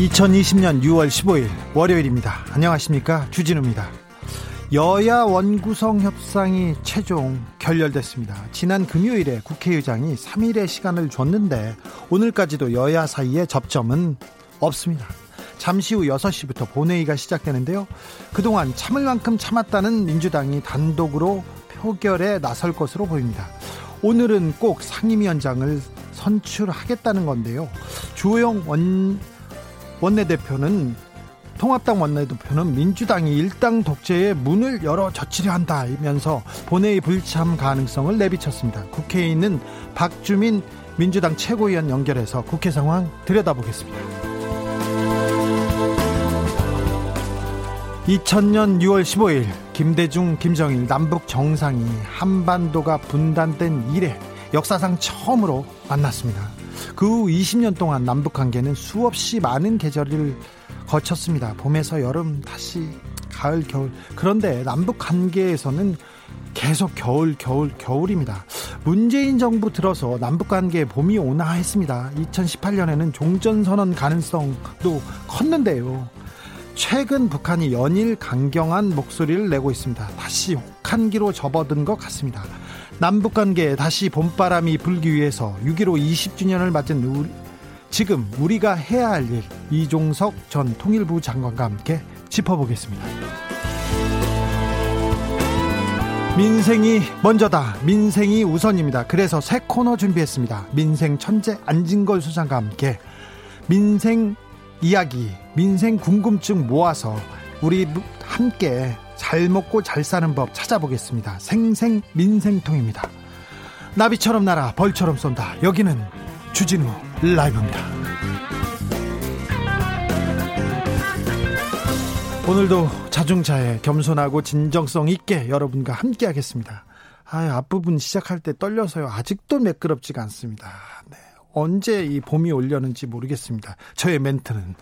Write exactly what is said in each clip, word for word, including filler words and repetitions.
이천이십년 유월 십오일 월요일입니다. 안녕하십니까, 주진우입니다. 여야 원구성 협상이 최종 결렬됐습니다. 지난 금요일에 국회의장이 삼일의 시간을 줬는데 오늘까지도 여야 사이에 접점은 없습니다. 잠시 후 여섯시부터 본회의가 시작되는데요. 그동안 참을 만큼 참았다는 민주당이 단독으로 표결에 나설 것으로 보입니다. 오늘은 꼭 상임위원장을 선출하겠다는 건데요. 주호영 원, 원내대표는 통합당 원내대표는 민주당이 일당 독재의 문을 열어 젖히려 한다면서 본회의 불참 가능성을 내비쳤습니다. 국회에 있는 박주민 민주당 최고위원 연결해서 국회 상황 들여다보겠습니다. 이천년 유월 십오일 김대중, 김정일 남북 정상이 한반도가 분단된 이래 역사상 처음으로 만났습니다. 그 후 이십년 동안 남북관계는 수없이 많은 계절을 거쳤습니다. 봄에서 여름, 다시 가을, 겨울. 그런데 남북관계에서는 계속 겨울, 겨울, 겨울입니다. 문재인 정부 들어서 남북관계에 봄이 오나 했습니다. 이천십팔년에는 종전선언 가능성도 컸는데요. 최근 북한이 연일 강경한 목소리를 내고 있습니다. 다시 혹한기로 접어든 것 같습니다. 남북관계에 다시 봄바람이 불기 위해서 육일오 이십주년을 맞은 우리, 지금 우리가 해야 할 일, 이종석 전 통일부 장관과 함께 짚어보겠습니다. 민생이 먼저다, 민생이 우선입니다. 그래서 새 코너 준비했습니다. 민생 천재 안진걸 수장과 함께 민생 이야기, 민생 궁금증 모아서 우리 함께 잘 먹고 잘 사는 법 찾아보겠습니다. 생생 민생통입니다. 나비처럼 날아 벌처럼 쏜다. 여기는 주진우 라이브입니다. 오늘도 자중자애, 겸손하고 진정성 있게 여러분과 함께 하겠습니다. 아유, 앞부분 시작할 때 떨려서요. 아직도 매끄럽지가 않습니다. 네. 언제 이 봄이 올려는지 모르겠습니다. 저의 멘트는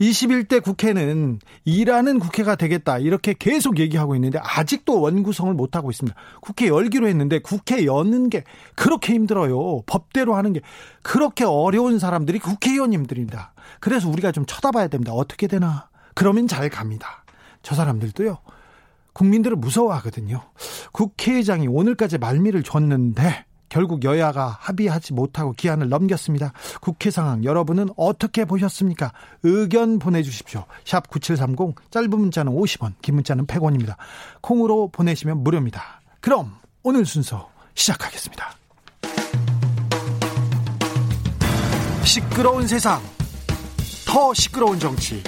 이십일대 국회는 일하는 국회가 되겠다 이렇게 계속 얘기하고 있는데 아직도 원구성을 못하고 있습니다. 국회 열기로 했는데 국회 여는 게 그렇게 힘들어요. 법대로 하는 게 그렇게 어려운 사람들이 국회의원님들입니다. 그래서 우리가 좀 쳐다봐야 됩니다. 어떻게 되나, 그러면 잘 갑니다. 저 사람들도요, 국민들을 무서워하거든요. 국회의장이 오늘까지 말미를 줬는데 결국 여야가 합의하지 못하고 기한을 넘겼습니다. 국회 상황 여러분은 어떻게 보셨습니까? 의견 보내주십시오. 샵 구칠삼공, 짧은 문자는 오십원, 긴 문자는 백원입니다. 콩으로 보내시면 무료입니다. 그럼 오늘 순서 시작하겠습니다. 시끄러운 세상, 더 시끄러운 정치,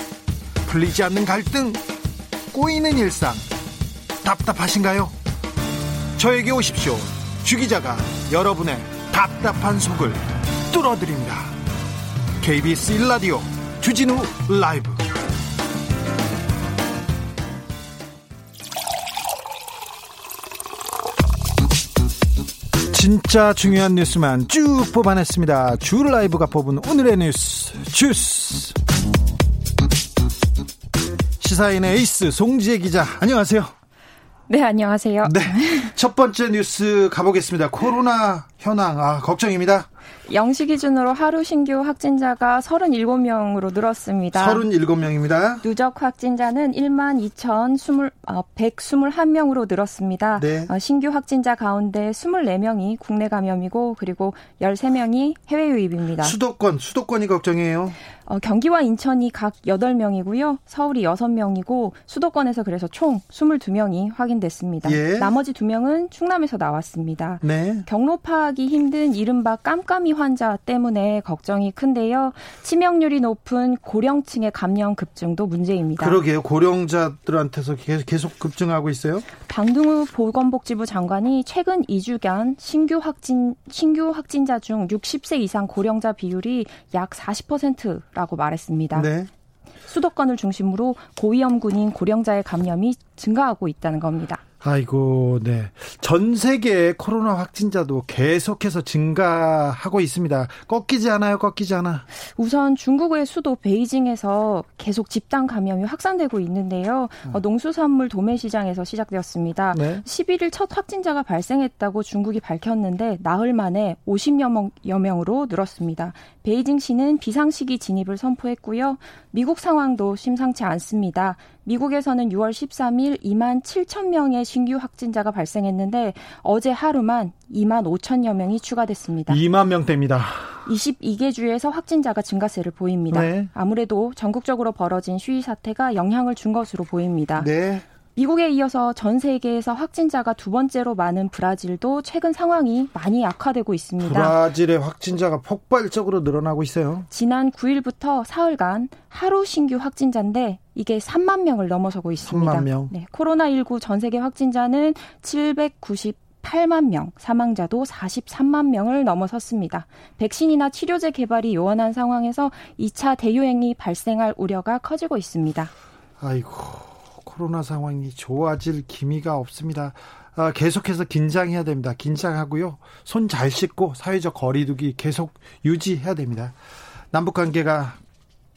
풀리지 않는 갈등, 꼬이는 일상, 답답하신가요? 저에게 오십시오. 주 기자가 여러분의 답답한 속을 뚫어드립니다. 케이비에스 일 라디오 주진우 라이브. 진짜 중요한 뉴스만 쭉 뽑아냈습니다. 주 라이브가 뽑은 오늘의 뉴스 주스. 시사인의 에이스 송지혜 기자, 안녕하세요. 네, 안녕하세요. 네, 첫 번째 뉴스 가보겠습니다. 코로나 현황, 아, 걱정입니다. 영시 기준으로 하루 신규 확진자가 서른일곱명으로 늘었습니다. 서른일곱명입니다. 누적 확진자는 일만 이천백이십일명으로 늘었습니다. 네. 어, 신규 확진자 가운데 스물네명이 국내 감염이고, 그리고 열세명이 해외 유입입니다. 수도권, 수도권이 걱정이에요. 어, 경기와 인천이 각 여덟명이고요. 서울이 여섯명이고 수도권에서 그래서 총 스물두명이 확인됐습니다. 예. 나머지 두명은 충남에서 나왔습니다. 네. 경로 파악이 힘든 이른바 깜깜이 환자 때문에 걱정이 큰데요. 치명률이 높은 고령층의 감염 급증도 문제입니다. 그러게요. 고령자들한테서 계속 급증하고 있어요. 방동우 보건복지부 장관이 최근 이 주간 신규 확진, 신규 확진자 중 육십 세 이상 고령자 비율이 약 사십 퍼센트라고 말했습니다. 네. 수도권을 중심으로 고위험군인 고령자의 감염이 증가하고 있다는 겁니다. 아이고, 네. 전 세계의 코로나 확진자도 계속해서 증가하고 있습니다. 꺾이지 않아요, 꺾이지 않아. 우선 중국의 수도 베이징에서 계속 집단 감염이 확산되고 있는데요. 음. 농수산물 도매시장에서 시작되었습니다. 네. 십일 일 첫 확진자가 발생했다고 중국이 밝혔는데 나흘 만에 오십여 명으로 늘었습니다. 베이징시는 비상시기 진입을 선포했고요. 미국 상황도 심상치 않습니다. 미국에서는 유월 십삼일 이만 칠천 명의 신규 확진자가 발생했는데 어제 하루만 이만 오천여 명이 추가됐습니다. 이만 명대입니다. 이십이 개 주에서 확진자가 증가세를 보입니다. 네. 아무래도 전국적으로 벌어진 시위 사태가 영향을 준 것으로 보입니다. 네. 미국에 이어서 전 세계에서 확진자가 두 번째로 많은 브라질도 최근 상황이 많이 악화되고 있습니다. 브라질의 확진자가 폭발적으로 늘어나고 있어요. 지난 구일부터 사흘간 하루 신규 확진자인데 이게 삼만 명을 넘어서고 있습니다. 삼만 명. 네, 코로나십구 전 세계 확진자는 칠백구십팔만 명, 사망자도 사십삼만 명을 넘어섰습니다. 백신이나 치료제 개발이 요원한 상황에서 이 차 대유행이 발생할 우려가 커지고 있습니다. 아이고. 코로나 상황이 좋아질 기미가 없습니다. 아, 계속해서 긴장해야 됩니다. 긴장하고요. 손 잘 씻고 사회적 거리두기 계속 유지해야 됩니다. 남북관계가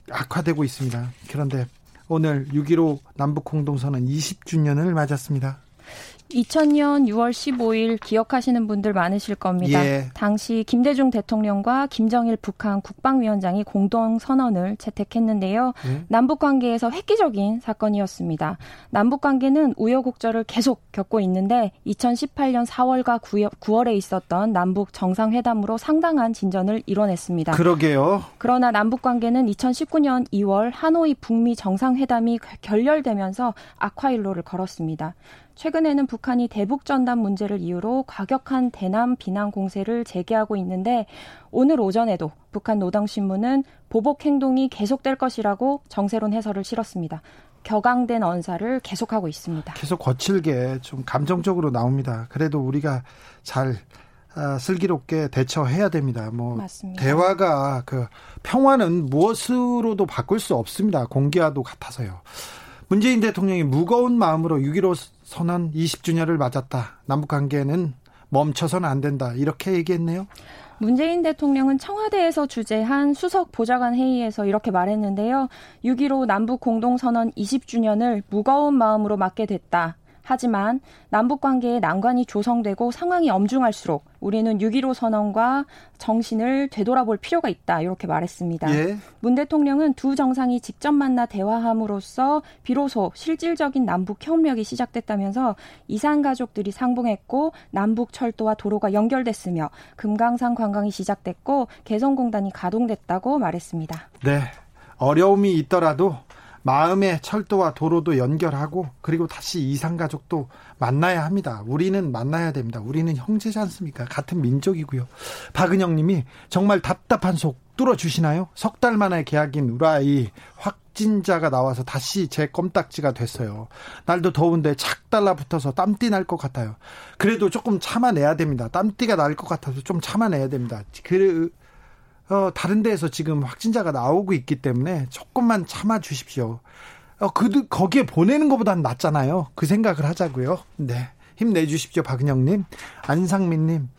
악화되고 있습니다. 그런데 오늘 육 일오 남북공동선언 이십 주년을 맞았습니다. 이천 년 유월 십오일 기억하시는 분들 많으실 겁니다. 예. 당시 김대중 대통령과 김정일 북한 국방위원장이 공동선언을 채택했는데요. 예? 남북관계에서 획기적인 사건이었습니다. 남북관계는 우여곡절을 계속 겪고 있는데 이천십팔 년 사월과 구월에 있었던 남북 정상회담으로 상당한 진전을 이뤄냈습니다. 그러게요. 그러나 남북관계는 이천십구 년 이월 하노이 북미 정상회담이 결렬되면서 악화일로를 걸었습니다. 최근에는 북한이 대북 전단 문제를 이유로 과격한 대남 비난 공세를 재개하고 있는데 오늘 오전에도 북한 노동신문은 보복 행동이 계속될 것이라고 정세론 해설을 실었습니다. 격앙된 언사를 계속하고 있습니다. 계속 거칠게 좀 감정적으로 나옵니다. 그래도 우리가 잘 슬기롭게 대처해야 됩니다. 뭐 맞습니다. 대화가 그 평화는 무엇으로도 바꿀 수 없습니다. 공기와도 같아서요. 문재인 대통령이 무거운 마음으로 육 일오 선언 이십 주년을 맞았다. 남북관계는 멈춰서는 안 된다. 이렇게 얘기했네요. 문재인 대통령은 청와대에서 주재한 수석 보좌관 회의에서 이렇게 말했는데요. 육 일오 남북공동선언 이십 주년을 무거운 마음으로 맞게 됐다. 하지만 남북관계의 난관이 조성되고 상황이 엄중할수록 우리는 육 일오 선언과 정신을 되돌아볼 필요가 있다. 이렇게 말했습니다. 예. 문 대통령은 두 정상이 직접 만나 대화함으로써 비로소 실질적인 남북 협력이 시작됐다면서 이산 가족들이 상봉했고 남북 철도와 도로가 연결됐으며 금강산 관광이 시작됐고 개성공단이 가동됐다고 말했습니다. 네, 어려움이 있더라도 마음의 철도와 도로도 연결하고 그리고 다시 이산가족도 만나야 합니다. 우리는 만나야 됩니다. 우리는 형제지 않습니까? 같은 민족이고요. 박은영 님이 정말 답답한 속 뚫어주시나요? 석 달 만에 계약인 우라이 확진자가 나와서 다시 제 껌딱지가 됐어요. 날도 더운데 착 달라붙어서 땀띠 날 것 같아요. 그래도 조금 참아내야 됩니다. 땀띠가 날 것 같아서 좀 참아내야 됩니다. 그... 어, 다른 데에서 지금 확진자가 나오고 있기 때문에 조금만 참아주십시오. 어, 그, 거기에 보내는 것보단 낫잖아요. 그 생각을 하자고요. 네, 힘내주십시오, 박은영님. 안상민님,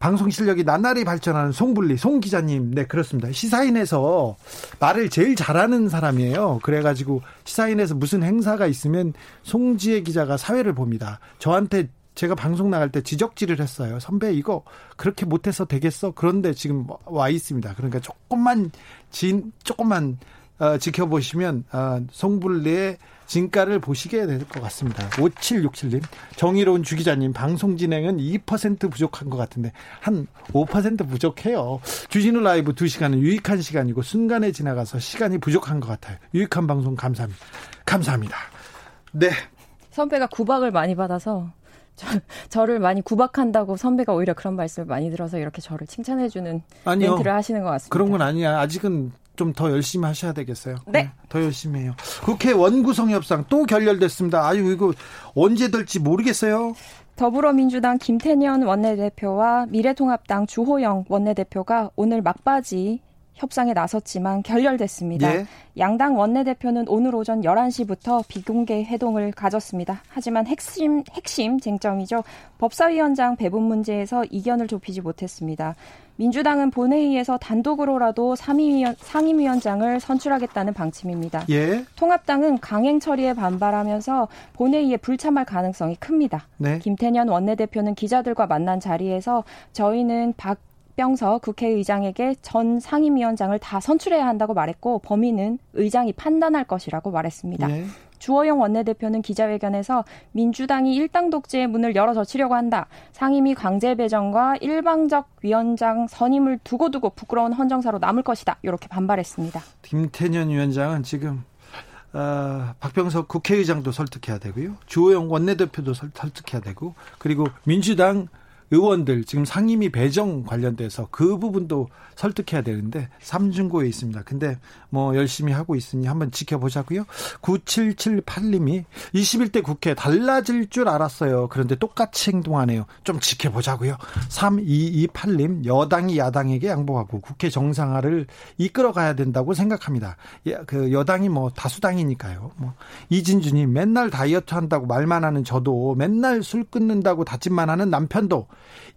방송 실력이 나날이 발전하는 송불리, 송 기자님. 네, 그렇습니다. 시사인에서 말을 제일 잘하는 사람이에요. 그래가지고 시사인에서 무슨 행사가 있으면 송지혜 기자가 사회를 봅니다. 저한테 제가 방송 나갈 때 지적질을 했어요. 선배 이거 그렇게 못해서 되겠어? 그런데 지금 와 있습니다. 그러니까 조금만 진 조금만 어, 지켜보시면 어, 송불리의 진가를 보시게 될 것 같습니다. 오칠육칠 님. 정의로운 주 기자님. 방송 진행은 이 퍼센트 부족한 것 같은데 한 오 퍼센트 부족해요. 주진우 라이브 두 시간은 유익한 시간이고 순간에 지나가서 시간이 부족한 것 같아요. 유익한 방송 감사합니다. 감사합니다. 네. 선배가 구박을 많이 받아서 저, 저를 많이 구박한다고 선배가 오히려 그런 말씀을 많이 들어서 이렇게 저를 칭찬해 주는 멘트를 하시는 것 같습니다. 그런 건 아니야. 아직은 좀 더 열심히 하셔야 되겠어요. 네. 네, 더 열심히 해요. 국회 원구성 협상 또 결렬됐습니다. 아유, 이거 언제 될지 모르겠어요. 더불어민주당 김태년 원내대표와 미래통합당 주호영 원내대표가 오늘 막바지 협상에 나섰지만 결렬됐습니다. 예. 양당 원내대표는 오늘 오전 열한 시부터 비공개 회동을 가졌습니다. 하지만 핵심, 핵심 쟁점이죠. 법사위원장 배분 문제에서 이견을 좁히지 못했습니다. 민주당은 본회의에서 단독으로라도 상임위원, 상임위원장을 선출하겠다는 방침입니다. 예. 통합당은 강행 처리에 반발하면서 본회의에 불참할 가능성이 큽니다. 네. 김태년 원내대표는 기자들과 만난 자리에서 저희는 박 박병석 국회의장에게 전 상임위원장을 다 선출해야 한다고 말했고 범인은 의장이 판단할 것이라고 말했습니다. 네. 주호영 원내대표는 기자회견에서 민주당이 일당 독재의 문을 열어젖히려고 한다. 상임위 강제 배정과 일방적 위원장 선임을 두고두고 부끄러운 헌정사로 남을 것이다. 이렇게 반발했습니다. 김태년 위원장은 지금 어, 박병석 국회의장도 설득해야 되고요. 주호영 원내대표도 설득해야 되고 그리고 민주당 의원들 지금 상임위 배정 관련돼서 그 부분도 설득해야 되는데 삼중고에 있습니다. 근데 뭐 열심히 하고 있으니 한번 지켜보자고요. 구칠칠팔 님이 이십일 대 국회 달라질 줄 알았어요. 그런데 똑같이 행동하네요. 좀 지켜보자고요. 삼이이팔 님 여당이 야당에게 양보하고 국회 정상화를 이끌어가야 된다고 생각합니다. 그 여당이 뭐 다수당이니까요. 뭐 이진주님 맨날 다이어트 한다고 말만 하는 저도 맨날 술 끊는다고 다짐만 하는 남편도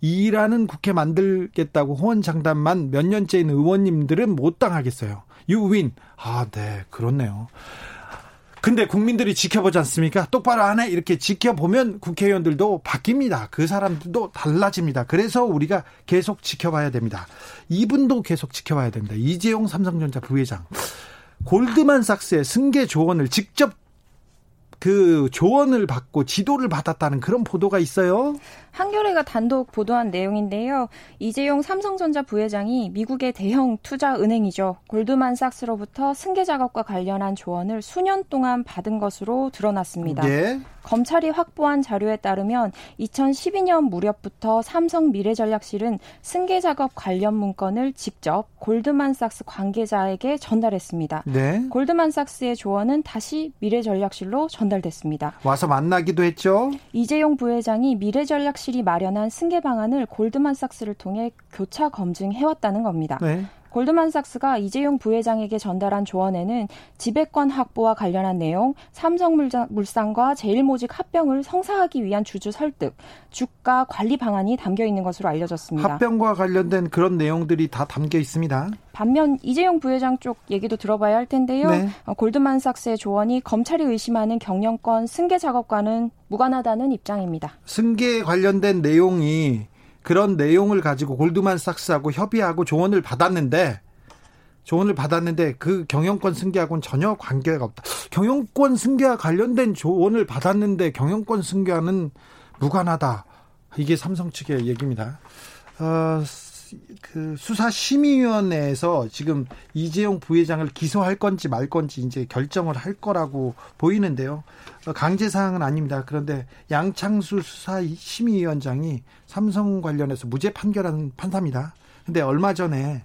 일하는 국회 만들겠다고 호언장담만 몇 년째인 의원님들은 못 당하겠어요. 유윈. 아, 네, 그렇네요. 근데 국민들이 지켜보지 않습니까? 똑바로 안 해. 이렇게 지켜보면 국회의원들도 바뀝니다. 그 사람들도 달라집니다. 그래서 우리가 계속 지켜봐야 됩니다. 이분도 계속 지켜봐야 됩니다. 이재용 삼성전자 부회장. 골드만삭스의 승계 조언을 직접 그 조언을 받고 지도를 받았다는 그런 보도가 있어요. 한겨레가 단독 보도한 내용인데요. 이재용 삼성전자 부회장이 미국의 대형 투자 은행이죠. 골드만삭스로부터 승계 작업과 관련한 조언을 수년 동안 받은 것으로 드러났습니다. 네. 검찰이 확보한 자료에 따르면 이천십이 년 무렵부터 삼성 미래전략실은 승계 작업 관련 문건을 직접 골드만삭스 관계자에게 전달했습니다. 네. 골드만삭스의 조언은 다시 미래전략실로 전달됐습니다. 와서 만나기도 했죠. 이재용 부회장이 미래전략실이 마련한 승계 방안을 골드만삭스를 통해 교차 검증해왔다는 겁니다. 네. 골드만삭스가 이재용 부회장에게 전달한 조언에는 지배권 확보와 관련한 내용, 삼성물산과 제일모직 합병을 성사하기 위한 주주 설득, 주가 관리 방안이 담겨 있는 것으로 알려졌습니다. 합병과 관련된 그런 내용들이 다 담겨 있습니다. 반면 이재용 부회장 쪽 얘기도 들어봐야 할 텐데요. 네. 골드만삭스의 조언이 검찰이 의심하는 경영권 승계 작업과는 무관하다는 입장입니다. 승계에 관련된 내용이 그런 내용을 가지고 골드만삭스하고 협의하고 조언을 받았는데 조언을 받았는데 그 경영권 승계하고는 전혀 관계가 없다. 경영권 승계와 관련된 조언을 받았는데 경영권 승계와는 무관하다. 이게 삼성 측의 얘기입니다. 어, 그 수사심의위원회에서 지금 이재용 부회장을 기소할 건지 말 건지 이제 결정을 할 거라고 보이는데요. 강제사항은 아닙니다. 그런데 양창수 수사심의위원장이 삼성 관련해서 무죄 판결한 판사입니다. 근데 얼마 전에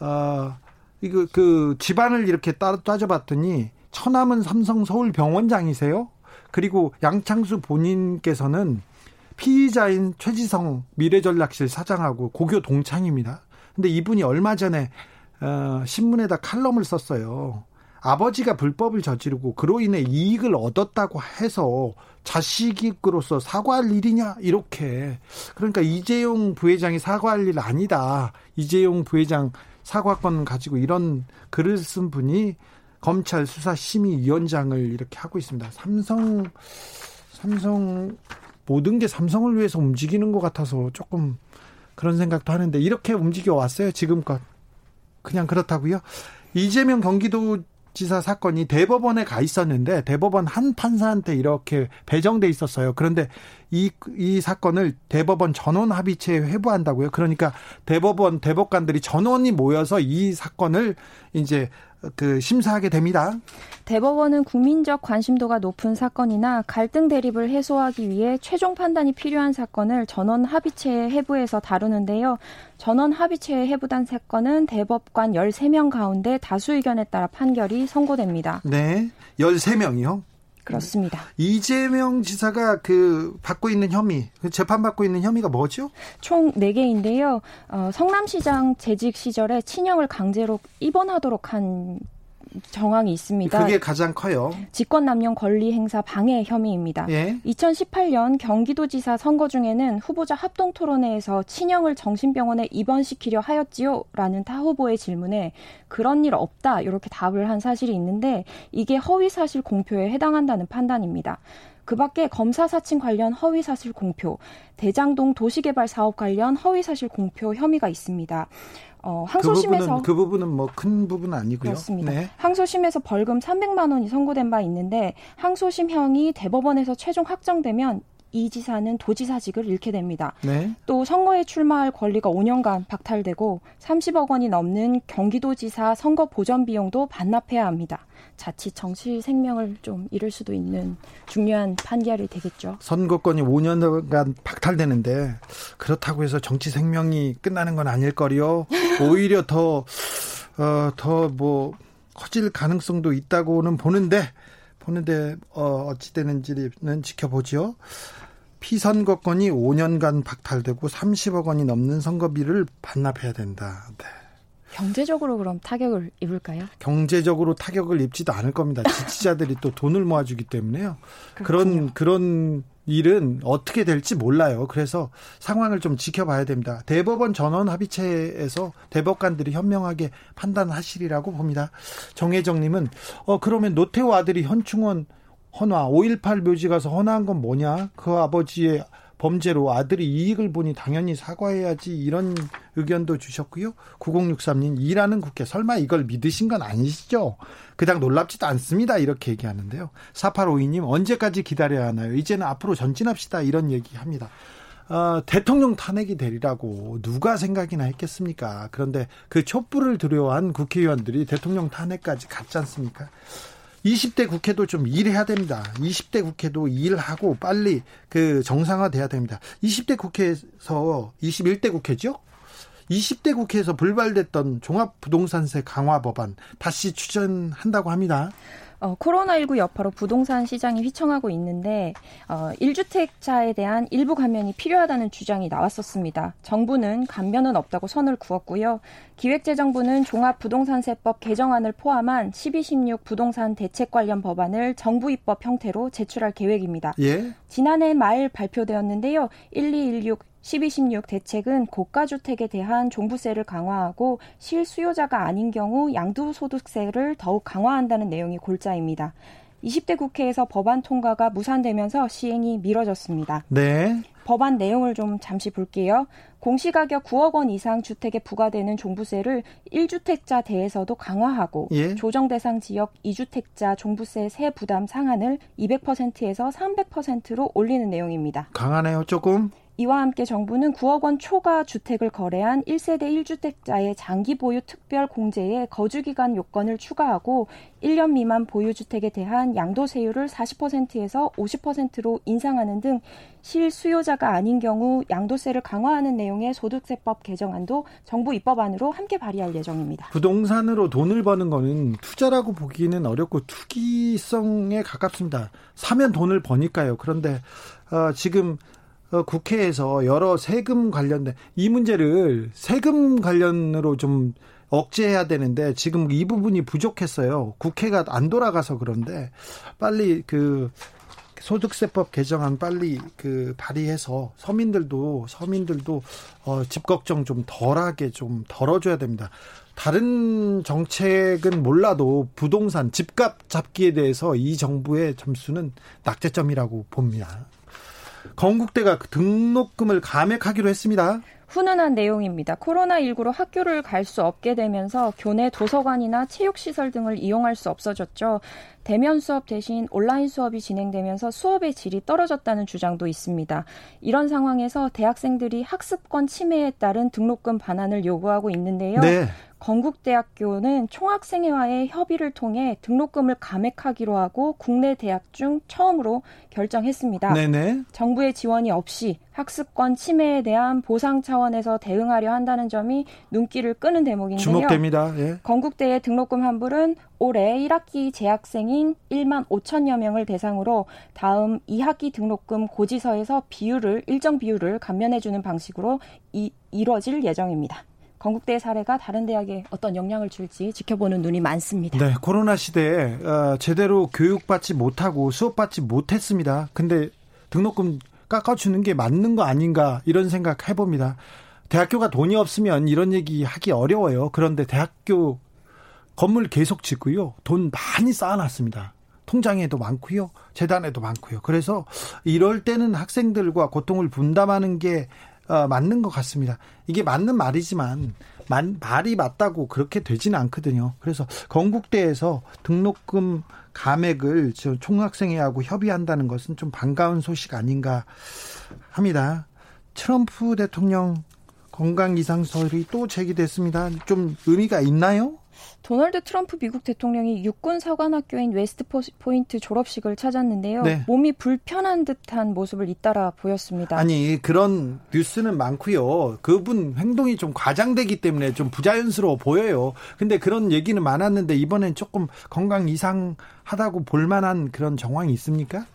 어, 이거 그 집안을 이렇게 따, 따져봤더니 처남은 삼성 서울병원장이세요. 그리고 양창수 본인께서는 피의자인 최지성 미래전략실 사장하고 고교 동창입니다. 근데 이분이 얼마 전에 어, 신문에다 칼럼을 썼어요. 아버지가 불법을 저지르고 그로 인해 이익을 얻었다고 해서 자식으로서 사과할 일이냐 이렇게. 그러니까 이재용 부회장이 사과할 일 아니다. 이재용 부회장 사과권 가지고 이런 글을 쓴 분이 검찰 수사심의위원장을 이렇게 하고 있습니다. 삼성 삼성 모든 게 삼성을 위해서 움직이는 것 같아서 조금 그런 생각도 하는데 이렇게 움직여 왔어요. 지금껏. 그냥 그렇다고요. 이재명 경기도지사 사건이 대법원에 가 있었는데 대법원 한 판사한테 이렇게 배정돼 있었어요. 그런데 이, 이 사건을 대법원 전원 합의체에 회부한다고요. 그러니까 대법원 대법관들이 전원이 모여서 이 사건을 이제 그 심사하게 됩니다. 대법원은 국민적 관심도가 높은 사건이나 갈등 대립을 해소하기 위해 최종 판단이 필요한 사건을 전원 합의체의 해부에서 다루는데요. 전원 합의체의 해부단 사건은 대법관 열세 명 가운데 다수 의견에 따라 판결이 선고됩니다. 네, 열세 명이요? 그렇습니다. 이재명 지사가 그 받고 있는 혐의, 재판받고 있는 혐의가 뭐죠? 총 네 개인데요. 어, 성남시장 재직 시절에 친형을 강제로 입원하도록 한 정황이 있습니다. 그게 가장 커요. 직권남용 권리 행사 방해 혐의입니다. 예? 이천십팔 년 경기도지사 선거 중에는 후보자 합동토론회에서 친형을 정신병원에 입원시키려 하였지요? 라는 타 후보의 질문에 그런 일 없다 이렇게 답을 한 사실이 있는데 이게 허위사실 공표에 해당한다는 판단입니다. 그 밖에 검사 사칭 관련 허위사실 공표, 대장동 도시개발 사업 관련 허위사실 공표 혐의가 있습니다. 어, 항소심에서 그 부분은, 그 부분은 뭐 큰 부분은 아니고요. 그렇습니다. 네. 항소심에서 벌금 삼백만 원이 선고된 바 있는데 항소심형이 대법원에서 최종 확정되면 이 지사는 도지사직을 잃게 됩니다. 네. 또 선거에 출마할 권리가 오 년간 박탈되고 삼십억 원이 넘는 경기도지사 선거 보전 비용도 반납해야 합니다. 자칫 정치 생명을 좀 잃을 수도 있는 중요한 판결이 되겠죠. 선거권이 오 년간 박탈되는데 그렇다고 해서 정치 생명이 끝나는 건 아닐 거리요. 오히려 더, 어, 더 뭐 커질 가능성도 있다고는 보는데 보는데 어, 어찌 되는지는 지켜보죠. 피선거권이 오 년간 박탈되고 삼십억 원이 넘는 선거비를 반납해야 된다. 네. 경제적으로 그럼 타격을 입을까요? 경제적으로 타격을 입지도 않을 겁니다. 지지자들이 또 돈을 모아주기 때문에요. 그렇군요. 그런 그런 일은 어떻게 될지 몰라요. 그래서 상황을 좀 지켜봐야 됩니다. 대법원 전원 합의체에서 대법관들이 현명하게 판단하시리라고 봅니다. 정혜정님은 어 그러면 노태우 아들이 현충원 헌화 오일팔 묘지 가서 헌화한 건 뭐냐? 그 아버지의 범죄로 아들이 이익을 보니 당연히 사과해야지 이런 의견도 주셨고요. 구공육삼 님 일하는 국회 설마 이걸 믿으신 건 아니시죠? 그닥 놀랍지도 않습니다. 이렇게 얘기하는데요. 사팔오이 님 언제까지 기다려야 하나요? 이제는 앞으로 전진합시다. 이런 얘기합니다. 어, 대통령 탄핵이 되리라고 누가 생각이나 했겠습니까? 그런데 그 촛불을 두려워한 국회의원들이 대통령 탄핵까지 갔지 않습니까? 이십 대 국회도 좀 일해야 됩니다. 이십 대 국회도 일하고 빨리 그 정상화돼야 됩니다. 이십 대 국회에서 이십일 대 국회죠? 이십 대 국회에서 불발됐던 종합부동산세 강화 법안 다시 추진한다고 합니다. 어, 코로나십구 여파로 부동산 시장이 휘청하고 있는데 어, 일 주택자에 대한 일부 감면이 필요하다는 주장이 나왔었습니다. 정부는 감면은 없다고 선을 그었고요. 기획재정부는 종합부동산세법 개정안을 포함한 십이, 십육 부동산 대책 관련 법안을 정부 입법 형태로 제출할 계획입니다. 예? 지난해 말 발표되었는데요. 일이일육 십이, 십육 대책은 고가주택에 대한 종부세를 강화하고 실수요자가 아닌 경우 양도소득세를 더욱 강화한다는 내용이 골자입니다. 이십 대 국회에서 법안 통과가 무산되면서 시행이 미뤄졌습니다. 네. 법안 내용을 좀 잠시 볼게요. 공시가격 구억 원 이상 주택에 부과되는 종부세를 일 주택자 대해서도 강화하고 예? 조정 대상 지역 이 주택자 종부세 세 부담 상한을 이백 퍼센트에서 삼백 퍼센트로 올리는 내용입니다. 강하네요, 조금. 이와 함께 정부는 구억 원 초과 주택을 거래한 일 세대 일 주택자의 장기 보유 특별 공제에 거주기간 요건을 추가하고 일 년 미만 보유주택에 대한 양도세율을 사십 퍼센트에서 오십 퍼센트로 인상하는 등 실수요자가 아닌 경우 양도세를 강화하는 내용의 소득세법 개정안도 정부 입법안으로 함께 발의할 예정입니다. 부동산으로 돈을 버는 거는 투자라고 보기는 어렵고 투기성에 가깝습니다. 사면 돈을 버니까요. 그런데 어, 지금 어, 국회에서 여러 세금 관련된 이 문제를 세금 관련으로 좀 억제해야 되는데 지금 이 부분이 부족했어요. 국회가 안 돌아가서 그런데 빨리 그 소득세법 개정안 빨리 그 발의해서 서민들도 서민들도 어, 집 걱정 좀 덜하게 좀 덜어줘야 됩니다. 다른 정책은 몰라도 부동산 집값 잡기에 대해서 이 정부의 점수는 낙제점이라고 봅니다. 건국대가 등록금을 감액하기로 했습니다. 훈훈한 내용입니다. 코로나십구로 학교를 갈 수 없게 되면서 교내 도서관이나 체육시설 등을 이용할 수 없어졌죠. 대면 수업 대신 온라인 수업이 진행되면서 수업의 질이 떨어졌다는 주장도 있습니다. 이런 상황에서 대학생들이 학습권 침해에 따른 등록금 반환을 요구하고 있는데요. 네. 건국대학교는 총학생회와의 협의를 통해 등록금을 감액하기로 하고 국내 대학 중 처음으로 결정했습니다. 네네. 정부의 지원이 없이 학습권 침해에 대한 보상 차원에서 대응하려 한다는 점이 눈길을 끄는 대목인데요. 주목됩니다. 예. 건국대의 등록금 환불은 올해 일 학기 재학생인 만 오천여 명을 대상으로 다음 이 학기 등록금 고지서에서 비율을 일정 비율을 감면해주는 방식으로 이, 이뤄질 예정입니다. 건국대의 사례가 다른 대학에 어떤 영향을 줄지 지켜보는 눈이 많습니다. 네, 코로나 시대에 제대로 교육받지 못하고 수업받지 못했습니다. 근데 등록금 깎아주는 게 맞는 거 아닌가 이런 생각 해봅니다. 대학교가 돈이 없으면 이런 얘기 하기 어려워요. 그런데 대학교 건물 계속 짓고요. 돈 많이 쌓아놨습니다. 통장에도 많고요. 재단에도 많고요. 그래서 이럴 때는 학생들과 고통을 분담하는 게 어, 맞는 것 같습니다. 이게 맞는 말이지만 만, 말이 맞다고 그렇게 되지는 않거든요. 그래서 건국대에서 등록금 감액을 총학생회하고 협의한다는 것은 좀 반가운 소식 아닌가 합니다. 트럼프 대통령 건강 이상설이 또 제기됐습니다. 좀 의미가 있나요? 도널드 트럼프 미국 대통령이 육군 사관학교인 웨스트포인트 졸업식을 찾았는데요. 네. 몸이 불편한 듯한 모습을 잇따라 보였습니다. 아니, 그런 뉴스는 많고요. 그분 행동이 좀 과장되기 때문에 좀 부자연스러워 보여요. 근데 그런 얘기는 많았는데 이번엔 조금 건강 이상하다고 볼만한 그런 정황이 있습니까?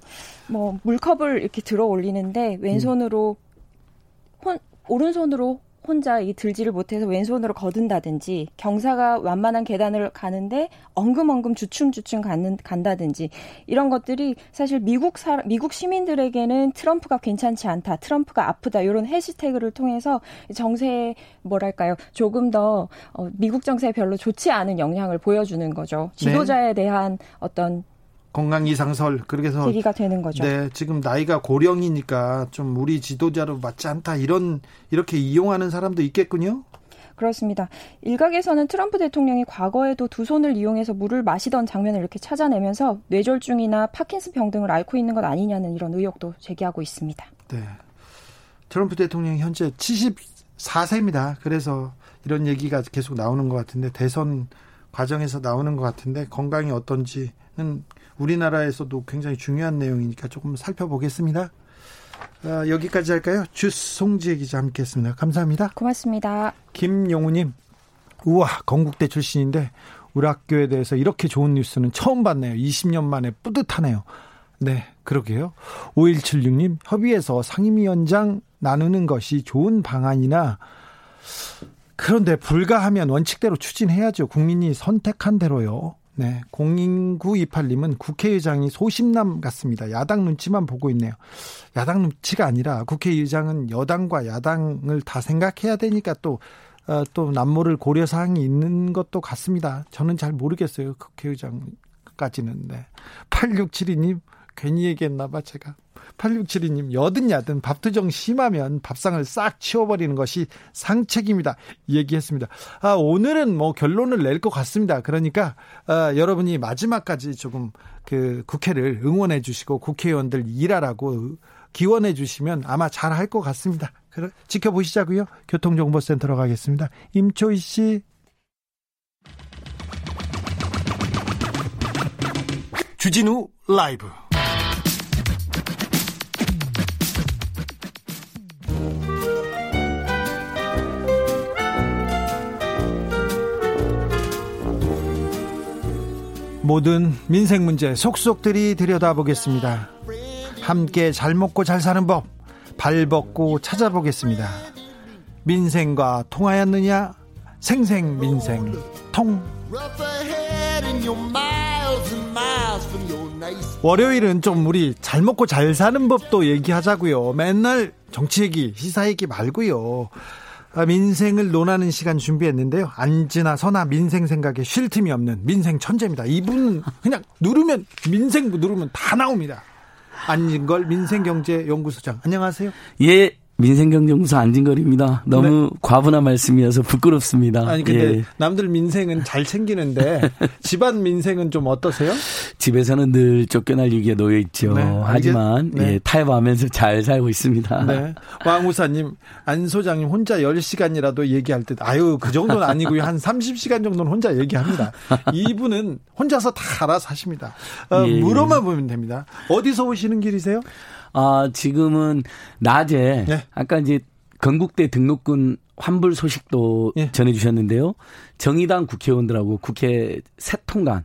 뭐 물컵을 이렇게 들어 올리는데 왼손으로 음. 혼, 오른손으로 혼자 이 들지를 못해서 왼손으로 거둔다든지 경사가 완만한 계단을 가는데 엉금엉금 주춤주춤 가는, 간다든지 이런 것들이 사실 미국 사, 미국 시민들에게는 트럼프가 괜찮지 않다, 트럼프가 아프다 이런 해시태그를 통해서 정세에 뭐랄까요 조금 더 어, 미국 정세에 별로 좋지 않은 영향을 보여주는 거죠. 지도자에 네. 대한 어떤 건강 이상설 그래서 얘기가 되는 거죠. 네, 지금 나이가 고령이니까 좀 우리 지도자로 맞지 않다 이런 이렇게 이용하는 사람도 있겠군요. 그렇습니다. 일각에서는 트럼프 대통령이 과거에도 두 손을 이용해서 물을 마시던 장면을 이렇게 찾아내면서 뇌졸중이나 파킨슨병 등을 앓고 있는 것 아니냐는 이런 의혹도 제기하고 있습니다. 네, 트럼프 대통령이 현재 칠십사 세입니다. 그래서 이런 얘기가 계속 나오는 것 같은데 대선 과정에서 나오는 것 같은데 건강이 어떤지는 우리나라에서도 굉장히 중요한 내용이니까 조금 살펴보겠습니다. 어, 여기까지 할까요? 주스 송지혜 기자 함께했습니다. 감사합니다. 고맙습니다. 김용우님, 우와 건국대 출신인데 우리 학교에 대해서 이렇게 좋은 뉴스는 처음 봤네요. 이십 년 만에 뿌듯하네요. 네, 그러게요. 오일칠육 님, 협의해서 상임위원장 나누는 것이 좋은 방안이나 그런데 불가하면 원칙대로 추진해야죠. 국민이 선택한 대로요. 네, 공인구이팔 님은 국회의장이 소심남 같습니다. 야당 눈치만 보고 있네요. 야당 눈치가 아니라 국회의장은 여당과 야당을 다 생각해야 되니까 또, 어, 또 남모를 고려사항이 있는 것도 같습니다. 저는 잘 모르겠어요. 국회의장까지는. 네. 팔육칠이 님 괜히 얘기했나 봐 제가. 팔육칠이 님 여든 야든 밥투정 심하면 밥상을 싹 치워버리는 것이 상책입니다. 얘기했습니다. 아, 오늘은 뭐 결론을 낼 것 같습니다. 그러니까 아, 여러분이 마지막까지 조금 그 국회를 응원해 주시고 국회의원들 일하라고 기원해 주시면 아마 잘할 것 같습니다. 그래, 지켜보시자고요. 교통정보센터로 가겠습니다. 임초희 씨. 주진우 라이브. 모든 민생 문제 속속들이 들여다보겠습니다. 함께 잘 먹고 잘 사는 법 발벗고 찾아보겠습니다. 민생과 통하였느냐? 생생 민생 통. 월요일은 좀 우리 잘 먹고 잘 사는 법도 얘기하자고요. 맨날 정치 얘기, 시사 얘기 말고요. 민생을 논하는 시간 준비했는데요. 안지나 서나 민생 생각에 쉴 틈이 없는 민생 천재입니다. 이분은 그냥 누르면 민생 누르면 다 나옵니다. 안진걸 민생경제연구소장 안녕하세요. 예, 민생경제공사 안진걸입니다. 너무 네. 과분한 말씀이어서 부끄럽습니다. 아니 근데 예. 남들 민생은 잘 챙기는데 집안 민생은 좀 어떠세요? 집에서는 늘 쫓겨날 위기에 놓여 있죠. 네. 하지만 네. 예, 타협하면서 잘 살고 있습니다. 네. 왕우사님, 안 소장님 혼자 열 시간이라도 얘기할 때 아유 그 정도는 아니고요. 한 삼십 시간 정도는 혼자 얘기합니다. 이분은 혼자서 다 알아서 하십니다. 어, 예. 물어만 보면 됩니다. 어디서 오시는 길이세요? 아, 지금은 낮에, 네. 아까 이제 건국대 등록금 환불 소식도 네. 전해주셨는데요. 정의당 국회의원들하고 국회 새 통관,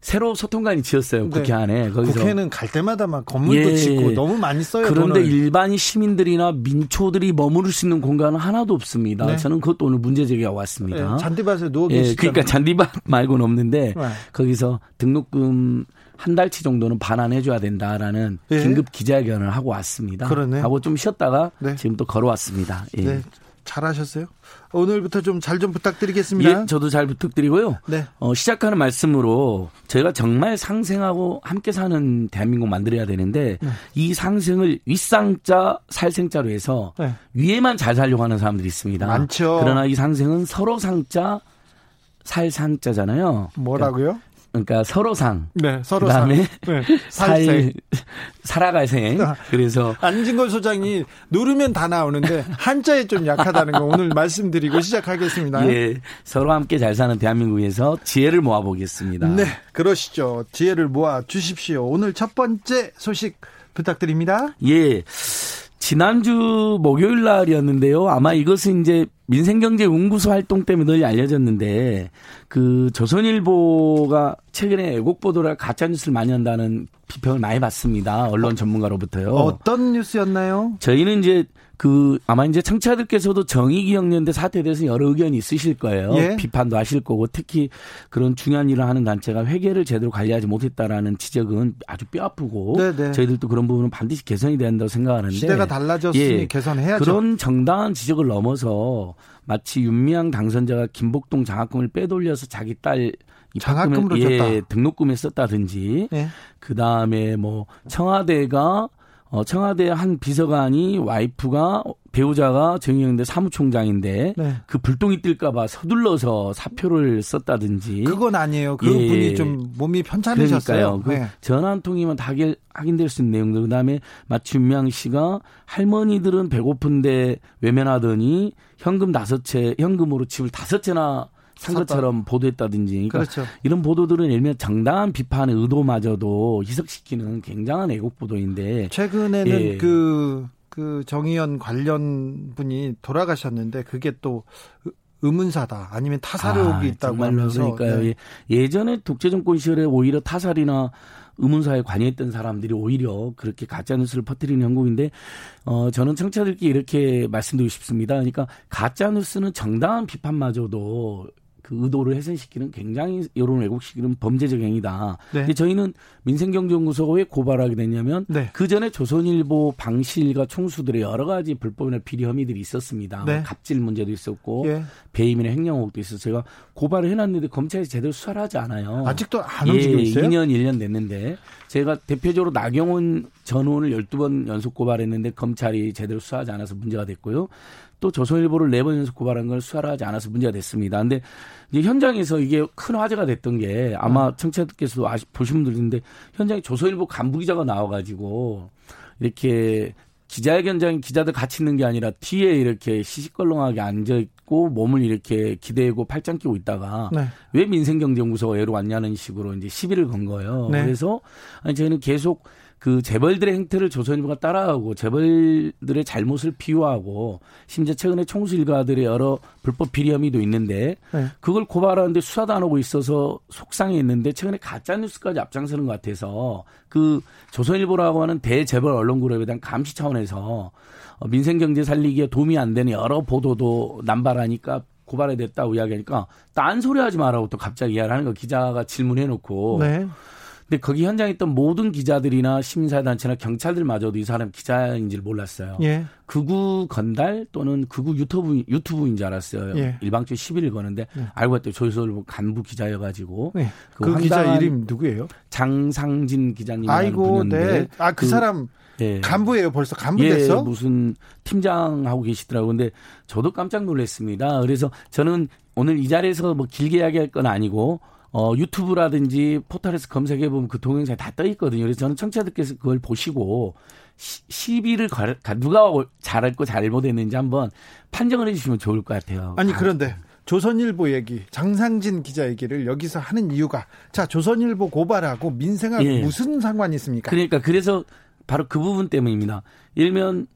새로 소통관이 지었어요. 국회 네. 안에. 거기서. 국회는 갈 때마다 막 건물도 예. 짓고 너무 많이 써요. 그런데 돈을. 일반 시민들이나 민초들이 머무를 수 있는 공간은 하나도 없습니다. 네. 저는 그것도 오늘 문제제기가 왔습니다. 네. 잔디밭에 누워 계시죠. 예. 그러니까 잔디밭 말고는 없는데 네. 거기서 등록금 한 달치 정도는 반환해줘야 된다라는 예. 긴급 기자회견을 하고 왔습니다. 그러네. 하고 좀 쉬었다가 네. 지금 또 걸어왔습니다. 예. 네. 잘하셨어요. 오늘부터 좀 잘 좀 부탁드리겠습니다. 예, 저도 잘 부탁드리고요. 네. 어, 시작하는 말씀으로 저희가 정말 상생하고 함께 사는 대한민국 만들어야 되는데 네. 이 상생을 윗상자 살생자로 해서 네. 위에만 잘 살려고 하는 사람들이 있습니다. 많죠. 그러나 이 상생은 서로상자 살상자잖아요. 뭐라고요? 그러니까 서로상, 네, 서로상. 그다음에 네, 살, 살아갈 생. 그래서 안진걸 소장이 누르면 다 나오는데 한자에 좀 약하다는 거 오늘 말씀드리고 시작하겠습니다. 예, 서로 함께 잘 사는 대한민국에서 지혜를 모아보겠습니다. 네, 그러시죠. 지혜를 모아 주십시오. 오늘 첫 번째 소식 부탁드립니다. 예, 지난주 목요일 날이었는데요. 아마 이것은 이제 민생경제연구소 활동 때문에 널리 알려졌는데 그 조선일보가 최근에 애국 보도를 가짜뉴스를 많이 한다는 비평을 많이 받습니다. 언론 전문가로부터요. 어떤 뉴스였나요? 저희는 이제 그 아마 이제 청취자들께서도 정의기억연대 사태에 대해서 여러 의견이 있으실 거예요. 예? 비판도 하실 거고 특히 그런 중요한 일을 하는 단체가 회계를 제대로 관리하지 못했다라는 지적은 아주 뼈아프고 네네. 저희들도 그런 부분은 반드시 개선이 돼야 한다고 생각하는데 시대가 달라졌으니 예, 개선해야죠. 그런 정당한 지적을 넘어서 마치 윤미향 당선자가 김복동 장학금을 빼돌려서 자기 딸 장학금으로 줬다. 예, 등록금에 썼다든지 예. 그다음에 뭐 청와대가 어, 청와대 한 비서관이 와이프가 배우자가 정의영대 사무총장인데 네. 그 불똥이 뜰까봐 서둘러서 사표를 썼다든지 그건 아니에요. 그 예. 분이 좀 몸이 편찮으셨어요. 네. 그 전화 한 통이면 다 확인될 수 있는 내용들. 그다음에 마춘명 씨가 할머니들은 배고픈데 외면하더니 현금 다섯 채 현금으로 집을 다섯 채나 산 것처럼 보도했다든지 그러니까 그렇죠. 이런 보도들은 예를 들면 정당한 비판의 의도마저도 희석시키는 굉장한 애국 보도인데 최근에는 예. 그, 그 정의연 관련 분이 돌아가셨는데 그게 또 의문사다 아니면 타살 의혹이 아, 있다고 하면서 그러니까요. 네. 예전에 독재정권 시절에 오히려 타살이나 의문사에 관여했던 사람들이 오히려 그렇게 가짜뉴스를 퍼뜨리는 형국인데 어, 저는 청취자들께 이렇게 말씀드리고 싶습니다. 그러니까 가짜뉴스는 정당한 비판마저도 그 의도를 훼손시키는 굉장히 여론 왜곡시키는 범죄적 행위다. 네. 근데 저희는 민생경제연구소가 왜 고발하게 됐냐면 네. 그전에 조선일보 방실과 총수들의 여러 가지 불법이나 비리 혐의들이 있었습니다. 네. 갑질 문제도 있었고 예. 배임이나 횡령 의혹도 있어서 제가 고발을 해놨는데 검찰이 제대로 수사를 하지 않아요. 아직도 안 움직이고 예, 있어요? 이 년, 일 년 됐는데 제가 대표적으로 나경원 전 의원을 열두 번 연속 고발했는데 검찰이 제대로 수사하지 않아서 문제가 됐고요. 또 조선일보를 네 번 연속 고발한 걸 수사를 하지 않아서 문제가 됐습니다. 그런데 현장에서 이게 큰 화제가 됐던 게 아마 청취자들께서도 아시, 보신 분들 있는데 현장에 조선일보 간부 기자가 나와가지고 이렇게 기자회견장에 기자들 같이 있는 게 아니라 뒤에 이렇게 시시껄렁하게 앉아있고 몸을 이렇게 기대고 팔짱 끼고 있다가 네. 왜 민생경제연구소가 얘로 왔냐는 식으로 이제 시비를 건 거예요. 네. 그래서 아니, 저희는 계속 그 재벌들의 행태를 조선일보가 따라하고 재벌들의 잘못을 비유하고 심지어 최근에 총수 일가들의 여러 불법 비리 혐의도 있는데 네. 그걸 고발하는데 수사도 안 하고 있어서 속상했는데 최근에 가짜뉴스까지 앞장서는 것 같아서 그 조선일보라고 하는 대재벌 언론그룹에 대한 감시 차원에서 민생경제 살리기에 도움이 안 되는 여러 보도도 남발하니까 고발해야 됐다고 이야기하니까 딴소리하지 말라고 또 갑자기 이야기하는 거 기자가 질문해놓고 네. 근데 거기 현장에 있던 모든 기자들이나 시민사회단체나 경찰들마저도 이 사람 기자인지를 몰랐어요. 예. 극우 건달 또는 극우 유튜브, 유튜브인 줄 알았어요. 예. 일방주 십 일을 거는데 예. 알고 봤더니 조선일보 간부 기자여가지고. 예. 그, 그 기자 이름 누구예요? 장상진 기자님이라는 아이고, 분인데. 네. 아, 그, 그 사람. 예. 간부예요. 벌써 간부 예, 됐어? 무슨 팀장하고 계시더라고요. 근데 저도 깜짝 놀랐습니다. 그래서 저는 오늘 이 자리에서 뭐 길게 이야기할 건 아니고 어, 유튜브라든지 포털에서 검색해보면 그 동영상이 다 떠있거든요. 그래서 저는 청취자들께서 그걸 보시고 시, 시비를 걸, 누가 잘했고 잘못했는지 한번 판정을 해주시면 좋을 것 같아요. 아니 그런데 조선일보 얘기, 장상진 기자 얘기를 여기서 하는 이유가 자 조선일보 고발하고 민생하고 예. 무슨 상관이 있습니까? 그러니까 그래서 바로 그 부분 때문입니다. 예를 들면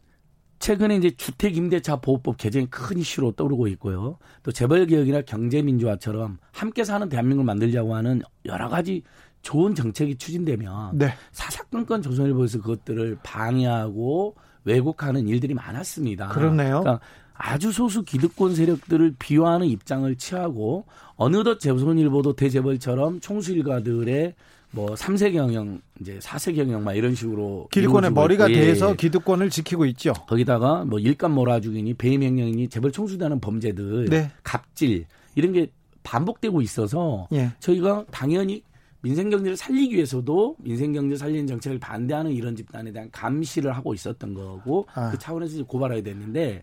최근에 이제 주택 임대차 보호법 개정이 큰 이슈로 떠오르고 있고요. 또 재벌 개혁이나 경제 민주화처럼 함께 사는 대한민국을 만들려고 하는 여러 가지 좋은 정책이 추진되면 네. 사사건건 조선일보에서 그것들을 방해하고 왜곡하는 일들이 많았습니다. 그렇네요. 그러니까 아주 소수 기득권 세력들을 비호하는 입장을 취하고 어느덧 조선일보도 대재벌처럼 총수일가들의 뭐 삼 세 경영, 이제 사 세 경영 막 이런 식으로 기득권의 머리가 있고, 돼서 예. 기득권을 지키고 있죠. 거기다가 뭐 일감 몰아주기니 배임 횡령이니 재벌 총수라는 범죄들, 네. 갑질 이런 게 반복되고 있어서 예. 저희가 당연히 민생 경제를 살리기 위해서도 민생 경제 살리는 정책을 반대하는 이런 집단에 대한 감시를 하고 있었던 거고 아. 그 차원에서 고발해야 됐는데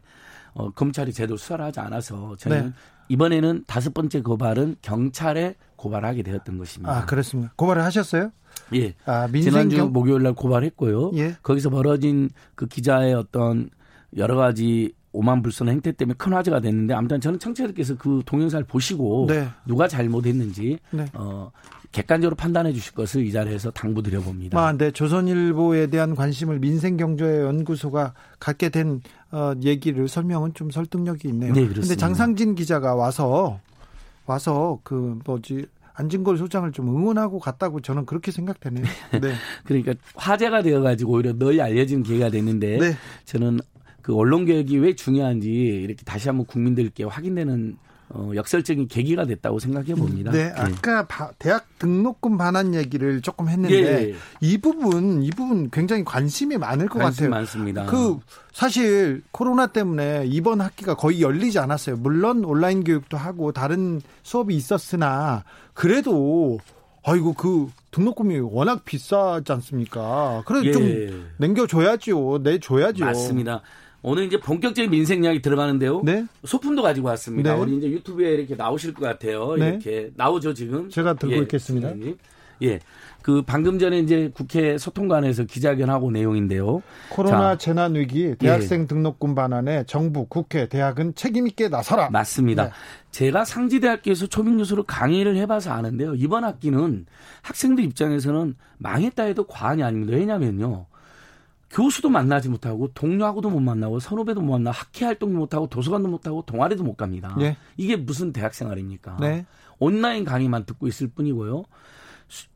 어, 검찰이 제대로 수사를 하지 않아서 저희는 네. 이번에는 다섯 번째 고발은 경찰에 고발하게 되었던 것입니다. 아, 그렇습니다. 고발을 하셨어요? 예. 아, 민생경... 지난주 목요일 날 고발했고요. 예. 거기서 벌어진 그 기자의 어떤 여러 가지 오만불선한 행태 때문에 큰 화제가 됐는데 아무튼 저는 청취자들께서 그 동영상을 보시고 네. 누가 잘못했는지 네. 어, 객관적으로 판단해 주실 것을 이 자리에서 당부드려 봅니다. 아, 네. 조선일보에 대한 관심을 민생경제연구소가 갖게 된 어, 얘기를 설명은 좀 설득력이 있네요. 네, 그런데 장상진 기자가 와서 와서 그 뭐지 안진걸 소장을 좀 응원하고 갔다고 저는 그렇게 생각되네요. 네. 그러니까 화제가 되어가지고 오히려 널리 알려진 기회가 됐는데 네. 저는 그 언론 개혁이 왜 중요한지 이렇게 다시 한번 국민들께 확인되는 어, 역설적인 계기가 됐다고 생각해 봅니다. 네, 아까 네. 바, 대학 등록금 반환 얘기를 조금 했는데 예. 이 부분 이 부분 굉장히 관심이 많을 것 관심 같아요. 많습니다. 그 사실 코로나 때문에 이번 학기가 거의 열리지 않았어요. 물론 온라인 교육도 하고 다른 수업이 있었으나 그래도 아이고 그 등록금이 워낙 비싸지 않습니까? 그래도 예. 좀 남겨줘야죠. 내줘야죠. 맞습니다. 오늘 이제 본격적인 민생 이야기 들어가는데요. 네? 소품도 가지고 왔습니다. 네. 우리 이제 유튜브에 이렇게 나오실 것 같아요. 네? 이렇게 나오죠 지금. 제가 들고 예, 있겠습니다. 선생님. 예, 그 방금 전에 이제 국회 소통관에서 기자회견하고 내용인데요. 코로나 자, 재난 위기 대학생 예. 등록금 반환에 정부, 국회, 대학은 책임 있게 나서라. 맞습니다. 네. 제가 상지대학교에서 초빙 교수로 강의를 해봐서 아는데요. 이번 학기는 학생들 입장에서는 망했다 해도 과언이 아닙니다. 왜냐면요. 교수도 만나지 못하고 동료하고도 못 만나고 선후배도 못 만나고 학회 활동도 못하고 도서관도 못하고 동아리도 못 갑니다. 네. 이게 무슨 대학생활입니까? 네. 온라인 강의만 듣고 있을 뿐이고요.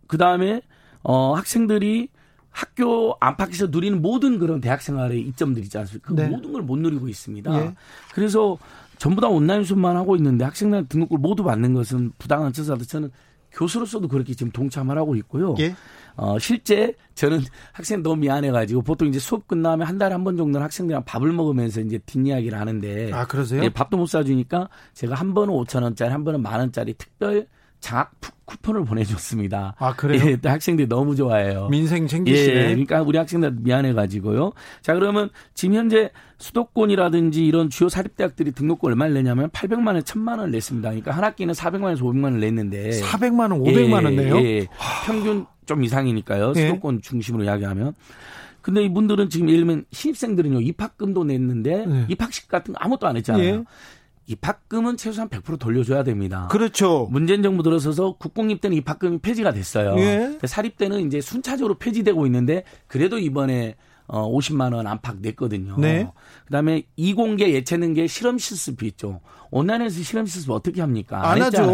그다음에 어, 학생들이 학교 안팎에서 누리는 모든 그런 대학생활의 이점들이 있지 않습니까? 그 네. 모든 걸 못 누리고 있습니다. 네. 그래서 전부 다 온라인 수업만 하고 있는데 학생들 등록금을 모두 받는 것은 부당한 처사도 저는 교수로서도 그렇게 지금 동참을 하고 있고요. 예? 어, 실제 저는 학생 너무 미안해가지고 보통 이제 수업 끝나면 한 달에 한 번 정도는 학생들이랑 밥을 먹으면서 이제 뒷이야기를 하는데. 아, 그러세요? 예, 밥도 못 사주니까 제가 한 번은 오천 원짜리, 한 번은 만 원짜리 특별 장학 쿠폰을 보내줬습니다. 아, 그래요? 예, 학생들이 너무 좋아해요. 민생 챙기시네. 예, 그러니까 우리 학생들 미안해가지고요. 자, 그러면 지금 현재 수도권이라든지 이런 주요 사립대학들이 등록금 얼마를 내냐면 팔백만 원, 천만 원을 냈습니다. 그러니까 한 학기는 사백만 원에서 오백만 원을 냈는데. 사백만 원, 오백만 원 내요? 예, 예. 평균 좀 이상이니까요. 수도권 예? 중심으로 이야기하면. 근데 이분들은 지금 예를 들면 신입생들은요, 입학금도 냈는데 예. 입학식 같은 거 아무것도 안 했잖아요. 예. 입학금은 최소한 백 퍼센트 돌려줘야 됩니다. 그렇죠. 문재인 정부 들어서서 국공립 때는 입학금이 폐지가 됐어요. 예. 사립 때는 이제 순차적으로 폐지되고 있는데 그래도 이번에 오십만 원 안팎 냈거든요. 네. 그다음에 이공계 예체능계 실험 실습비 있죠. 온라인에서 실험 실습 어떻게 합니까? 안, 안 하죠.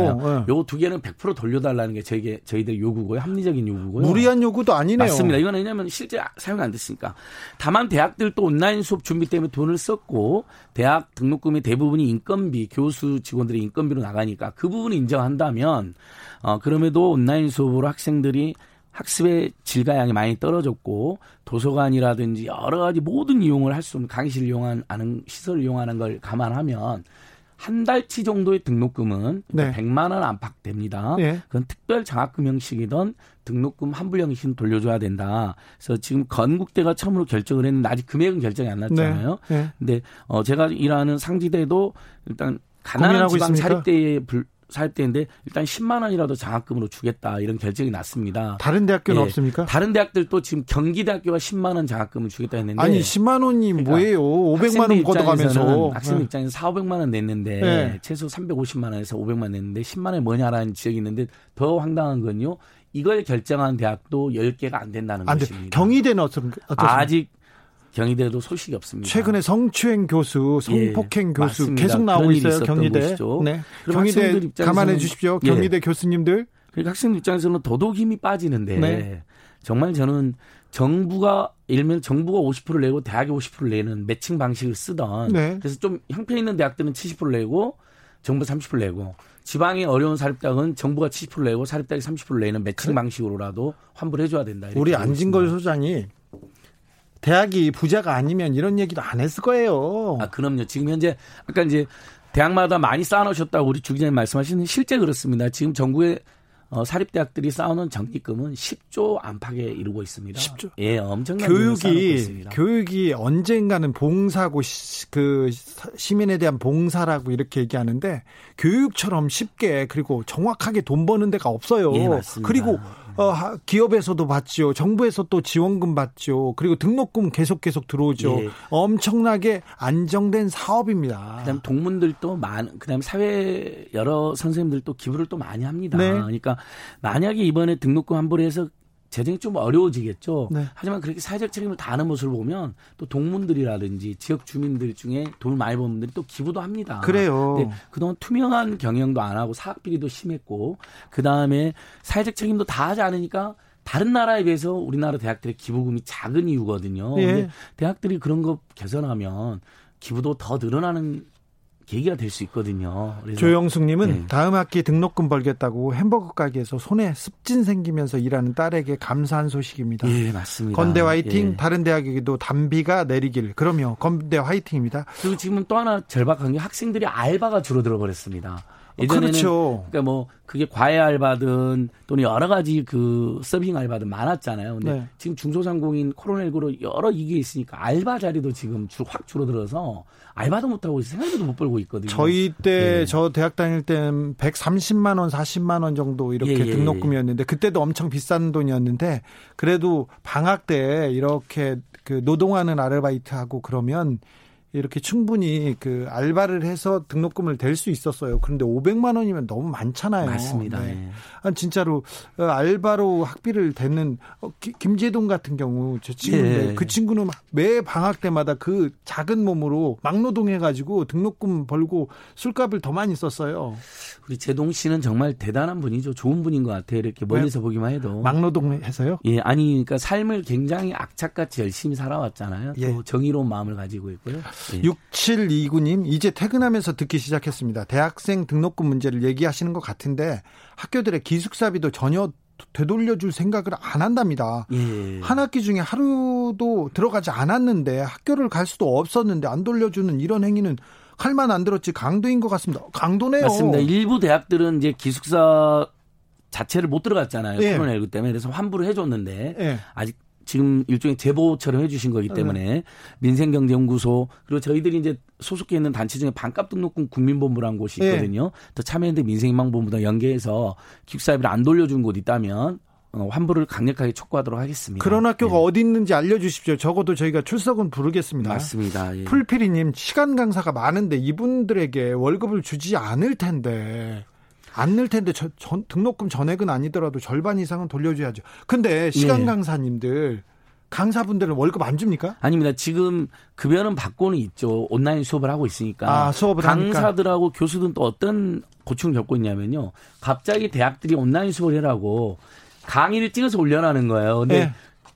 네. 요 두 개는 백 퍼센트 돌려달라는 게 저희, 저희들 요구고요. 합리적인 요구고요. 무리한 요구도 아니네요. 맞습니다. 이건 왜냐하면 실제 사용이 안 됐으니까. 다만 대학들도 온라인 수업 준비 때문에 돈을 썼고 대학 등록금이 대부분이 인건비, 교수 직원들의 인건비로 나가니까 그 부분을 인정한다면 어, 그럼에도 온라인 수업으로 학생들이 학습의 질과 양이 많이 떨어졌고 도서관이라든지 여러 가지 모든 이용을 할 수 없는 강의실 이용하는 시설을 이용하는 걸 감안하면 한 달치 정도의 등록금은 네. 백만 원 안팎 됩니다. 네. 그건 특별 장학금 형식이던 등록금 환불 형식은 돌려줘야 된다. 그래서 지금 건국대가 처음으로 결정을 했는데 아직 금액은 결정이 안 났잖아요. 네. 네. 근데 어 제가 일하는 상지대도 일단 가난한 지방 사립대에 불 사립대인데 일단 십만 원이라도 장학금으로 주겠다 이런 결정이 났습니다. 다른 대학교는 예, 없습니까? 다른 대학들도 지금 경기대학교가 십만 원 장학금을 주겠다 했는데 아니 십만 원이 그러니까 뭐예요? 오백만 원 걷어가면서 학생 입장에서 사천오백만 원 냈는데 네. 최소 삼백오십만 원에서 오백만 원 냈는데 십만 원이 뭐냐라는 지적이 있는데 더 황당한 건요. 이걸 결정한 대학도 열 개가 안 된다는 안 것입니다. 경희대는 어떻습니까? 아직 경희대도 소식이 없습니다. 최근에 성추행 교수, 성폭행 예, 교수 맞습니다. 계속 나오고 있어요. 경희대. 네. 경희대 감안해 주십시오. 예. 경희대 교수님들. 그러니까 학생들 입장에서는 더더욱 힘이 빠지는데 네. 정말 저는 정부가 예를 들면 정부가 오십 퍼센트 내고 대학이 오십 퍼센트 내는 매칭 방식을 쓰던 네. 그래서 좀 형편 있는 대학들은 칠십 퍼센트 내고 정부 삼십 퍼센트 내고 지방의 어려운 사립대학은 정부가 칠십 퍼센트 내고 사립대학이 삼십 퍼센트 내는 매칭 그래. 방식으로라도 환불해 줘야 된다. 우리 안진걸 소장이 대학이 부자가 아니면 이런 얘기도 안 했을 거예요. 아, 그럼요. 지금 현재, 아까 이제 대학마다 많이 쌓아놓으셨다고 우리 주 기자님 말씀하시는 실제 그렇습니다. 지금 전국의 어, 사립대학들이 쌓아놓은 적립금은 십조 안팎에 이르고 있습니다. 십조? 예, 엄청난 돈을 쌓아놓고 있습니다. 교육이 언젠가는 봉사고, 시, 그, 시민에 대한 봉사라고 이렇게 얘기하는데, 교육처럼 쉽게, 그리고 정확하게 돈 버는 데가 없어요. 예, 맞습니다. 그리고, 어, 기업에서도 받죠. 정부에서 또 지원금 받죠. 그리고 등록금 계속 계속 들어오죠. 예. 엄청나게 안정된 사업입니다. 그다음 동문들도 많, 그다음 사회 여러 선생님들도 기부를 또 많이 합니다. 네. 그러니까 만약에 이번에 등록금 환불해서 재정이 좀 어려워지겠죠. 네. 하지만 그렇게 사회적 책임을 다하는 모습을 보면 또 동문들이라든지 지역 주민들 중에 돈을 많이 버는 분들이 또 기부도 합니다. 그래요. 근데 그동안 투명한 경영도 안 하고 사학비리도 심했고 그다음에 사회적 책임도 다 하지 않으니까 다른 나라에 비해서 우리나라 대학들의 기부금이 작은 이유거든요. 그런데 네. 대학들이 그런 거 개선하면 기부도 더 늘어나는 계기가 될 수 있거든요. 그래서 조영숙님은 네. 다음 학기 등록금 벌겠다고 햄버거 가게에서 손에 습진 생기면서 일하는 딸에게 감사한 소식입니다. 예, 맞습니다. 건대 화이팅. 예. 다른 대학에게도 단비가 내리길. 그럼요. 건대 화이팅입니다. 그리고 지금은 또 하나 절박한 게 학생들이 알바가 줄어들어 버렸습니다. 예전에는 그렇죠. 그러니까 뭐 그게 과외 알바든 또는 여러 가지 그 서빙 알바든 많았잖아요. 근데 네. 지금 중소상공인 코로나십구로 여러 이게 있으니까 알바 자리도 지금 줄, 확 줄어들어서 알바도 못 하고 생활비도 못 벌고 있거든요. 저희 때 저 네. 대학 다닐 때는 백삼십만 원, 사십만 원 정도 이렇게 예, 예, 등록금이었는데 그때도 엄청 비싼 돈이었는데 그래도 방학 때 이렇게 그 노동하는 아르바이트 하고 그러면 이렇게 충분히 그 알바를 해서 등록금을 댈 수 있었어요. 그런데 오백만 원이면 너무 많잖아요. 맞습니다. 네. 네. 진짜로 알바로 학비를 대는 김재동 같은 경우 저 친구인데 예. 그 친구는 매 방학 때마다 그 작은 몸으로 막노동해가지고 등록금 벌고 술값을 더 많이 썼어요. 우리 재동 씨는 정말 대단한 분이죠. 좋은 분인 것 같아요. 이렇게 멀리서 네. 보기만 해도. 막노동해서요? 예, 아니 그러니까 삶을 굉장히 악착같이 열심히 살아왔잖아요. 예. 또 정의로운 마음을 가지고 있고요. 네. 육칠이구 님 이제 퇴근하면서 듣기 시작했습니다. 대학생 등록금 문제를 얘기하시는 것 같은데 학교들의 기숙사비도 전혀 되돌려줄 생각을 안 한답니다. 예. 한 학기 중에 하루도 들어가지 않았는데 학교를 갈 수도 없었는데 안 돌려주는 이런 행위는 칼만 안 들었지 강도인 것 같습니다. 강도네요. 맞습니다. 일부 대학들은 이제 기숙사 자체를 못 들어갔잖아요. 예. 코로나십구 때문에. 그래서 환불을 해줬는데 예. 아직 지금 일종의 제보처럼 해주신 거기 때문에 네. 민생경제연구소 그리고 저희들이 이제 소속해 있는 단체 중에 반값 등록금 국민본부라는 곳이 있거든요. 네. 또 참여연대 민생희망본부랑 연계해서 기숙사비를 안 돌려준 곳이 있다면 환불을 강력하게 촉구하도록 하겠습니다. 그런 학교가 네. 어디 있는지 알려주십시오. 적어도 저희가 출석은 부르겠습니다. 맞습니다. 예. 풀피리님 시간 강사가 많은데 이분들에게 월급을 주지 않을 텐데. 안 낼 텐데 저, 전, 등록금 전액은 아니더라도 절반 이상은 돌려줘야죠. 근데 시간 강사님들, 강사분들은 월급 안 줍니까? 아닙니다. 지금 급여는 받고는 있죠. 온라인 수업을 하고 있으니까. 아, 수업을 강사들하고 하니까. 교수들은 또 어떤 고충을 겪고 있냐면요. 갑자기 대학들이 온라인 수업을 해라고 강의를 찍어서 올려라는 거예요. 근데 네.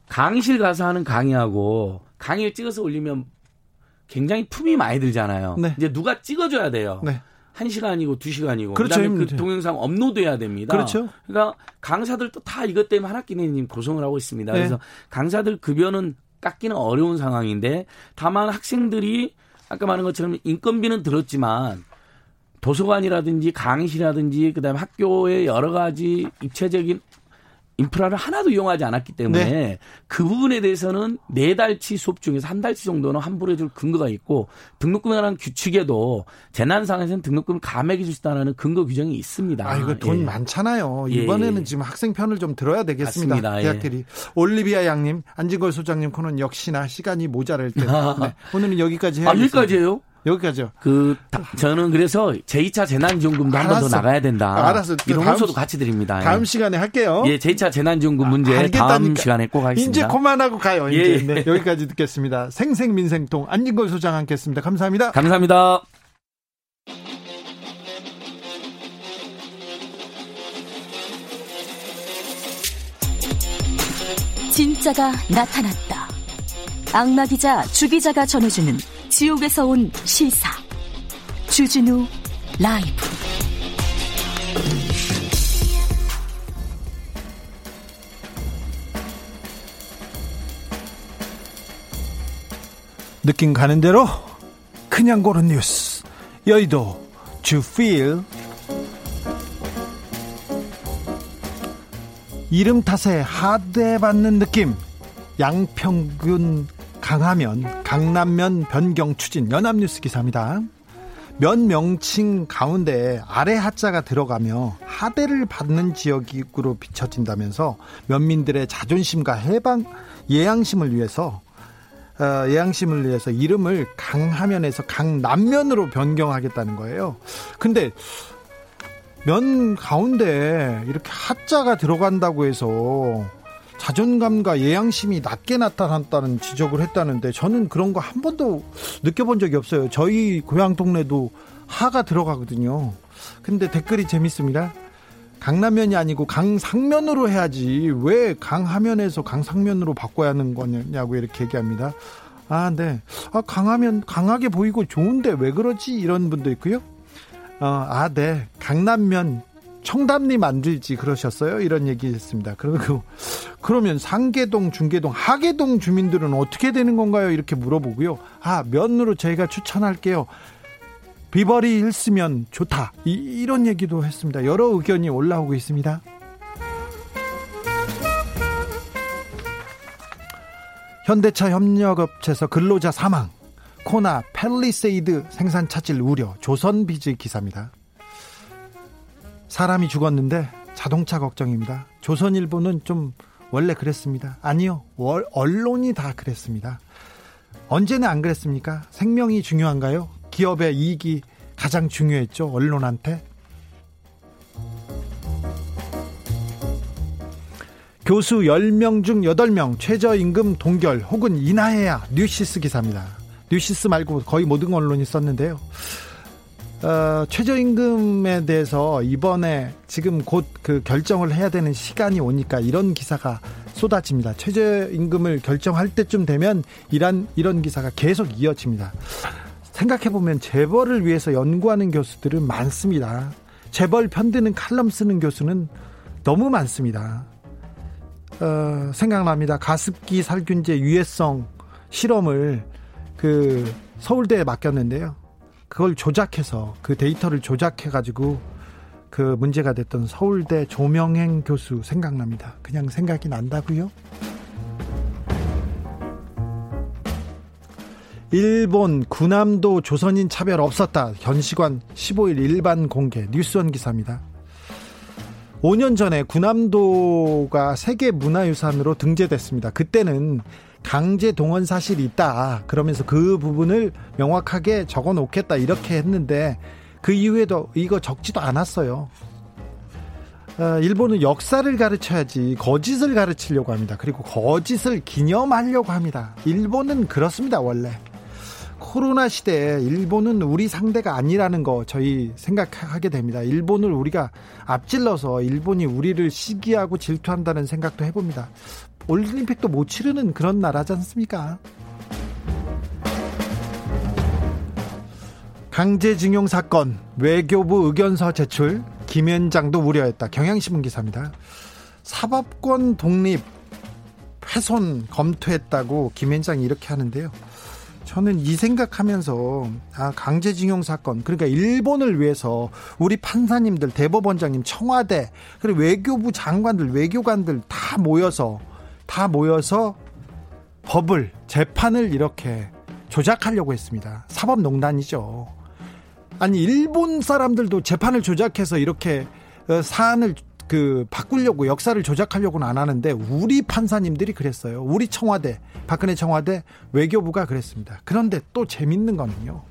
강의실 가서 하는 강의하고 강의를 찍어서 올리면 굉장히 품이 많이 들잖아요. 네. 이제 누가 찍어줘야 돼요. 네. 한 시간이고 두 시간이고. 그렇죠. 그다음에 그 동영상 업로드해야 됩니다. 그렇죠. 그러니까 강사들도 다 이것 때문에 한학기내님 고생을 하고 있습니다. 네. 그래서 강사들 급여는 깎기는 어려운 상황인데 다만 학생들이 아까 말한 것처럼 인건비는 들었지만 도서관이라든지 강의실이라든지 그다음에 학교의 여러 가지 입체적인 인프라를 하나도 이용하지 않았기 때문에 네. 그 부분에 대해서는 네 달치 수업 중에서 한 달치 정도는 환불해 줄 근거가 있고 등록금에 관한 규칙에도 재난 상황에서는 등록금 감액해 줄 수 있다는 근거 규정이 있습니다. 아, 이거 돈 예. 많잖아요. 이번에는 예. 지금 학생 편을 좀 들어야 되겠습니다. 맞습니다. 대학들이. 예. 올리비아 양님, 안진걸 소장님 코너는 역시나 시간이 모자랄 때. 네. 오늘은 여기까지 해요. 아, 여기까지예요? 여기까지요. 그 저는 그래서 제이 차 재난지원금도 한 번 더 나가야 된다. 알았어. 이런 호소도 같이 드립니다. 다음 예. 시간에 할게요. 예, 제이 차 재난지원금 문제 아, 다음 시간에 꼭 하겠습니다. 이제 그만하고 가요. 이제 예. 네, 여기까지 듣겠습니다. 생생민생통 안진걸 소장 함께했습니다. 감사합니다. 감사합니다. 진짜가 나타났다. 악마 기자 주 기자가 전해주는. 지옥에서 온 시사 주진우 라이브. 느낌 가는 대로 그냥 고른 뉴스 여의도 주필. 이름 탓에 하대받는 느낌. 양평균 강하면 강남면 변경 추진. 연합뉴스 기사입니다. 몇 명칭 가운데 아래 하자가 들어가며 하대를 받는 지역으로 비춰진다면서 면민들의 자존심과 해방 예양심을 위해서 어, 예양심을 위해서 이름을 강하면에서 강남면으로 변경하겠다는 거예요. 근데 면 가운데 이렇게 하자가 들어간다고 해서 자존감과 예양심이 낮게 나타났다는 지적을 했다는데 저는 그런 거 한 번도 느껴본 적이 없어요. 저희 고향 동네도 하가 들어가거든요. 근데 댓글이 재밌습니다. 강남면이 아니고 강상면으로 해야지 왜 강하면에서 강상면으로 바꿔야 하는 거냐고 이렇게 얘기합니다. 아, 네. 아, 강하면 강하게 보이고 좋은데 왜 그러지? 이런 분도 있고요. 어, 아, 네. 강남면. 청담님 만들지 그러셨어요? 이런 얘기했습니다. 그리고 그러면 상계동, 중계동, 하계동 주민들은 어떻게 되는 건가요? 이렇게 물어보고요. 아, 면으로 저희가 추천할게요. 비버리 힐스면 좋다. 이, 이런 얘기도 했습니다. 여러 의견이 올라오고 있습니다. 현대차 협력업체에서 근로자 사망, 코나 팰리세이드 생산 차질 우려, 조선비즈 기사입니다. 사람이 죽었는데 자동차 걱정입니다. 조선일보는 좀 원래 그랬습니다. 아니요. 월, 언론이 다 그랬습니다. 언제는 안 그랬습니까? 생명이 중요한가요? 기업의 이익이 가장 중요했죠. 언론한테. 교수 열 명 중 여덟 명 최저임금 동결 혹은 인하해야. 뉴스스 기사입니다. 뉴스스 말고 거의 모든 언론이 썼는데요. 어, 최저임금에 대해서 이번에 지금 곧 그 결정을 해야 되는 시간이 오니까 이런 기사가 쏟아집니다. 최저임금을 결정할 때쯤 되면 이런, 이런 기사가 계속 이어집니다. 생각해보면 재벌을 위해서 연구하는 교수들은 많습니다. 재벌 편드는 칼럼 쓰는 교수는 너무 많습니다. 어, 생각납니다. 가습기 살균제 유해성 실험을 그 서울대에 맡겼는데요. 그걸 조작해서 그 데이터를 조작해가지고 그 문제가 됐던 서울대 조명행 교수 생각납니다. 그냥 생각이 난다고요? 일본 구남도 조선인 차별 없었다. 현시관 십오일 일반 공개. 뉴스원 기사입니다. 오 년 전에 구남도가 세계문화유산으로 등재됐습니다. 그때는 강제 동원 사실이 있다 그러면서 그 부분을 명확하게 적어 놓겠다 이렇게 했는데 그 이후에도 이거 적지도 않았어요. 어, 일본은 역사를 가르쳐야지 거짓을 가르치려고 합니다. 그리고 거짓을 기념하려고 합니다. 일본은 그렇습니다. 원래 코로나 시대에 일본은 우리 상대가 아니라는 거 저희 생각하게 됩니다. 일본을 우리가 앞질러서 일본이 우리를 시기하고 질투한다는 생각도 해봅니다. 올림픽도 못 치르는 그런 나라지 않습니까? 강제징용 사건 외교부 의견서 제출, 김현장도 우려했다. 경향신문 기사입니다. 사법권 독립 훼손 검토했다고 김현장이 이렇게 하는데요. 저는 이 생각하면서 아, 강제징용 사건, 그러니까 일본을 위해서 우리 판사님들, 대법원장님, 청와대, 그리고 외교부 장관들, 외교관들 다 모여서 다 모여서 법을, 재판을 이렇게 조작하려고 했습니다. 사법농단이죠. 아니, 일본 사람들도 재판을 조작해서 이렇게 사안을 그 바꾸려고, 역사를 조작하려고는 안 하는데 우리 판사님들이 그랬어요. 우리 청와대, 박근혜 청와대 외교부가 그랬습니다. 그런데 또 재밌는 거는요,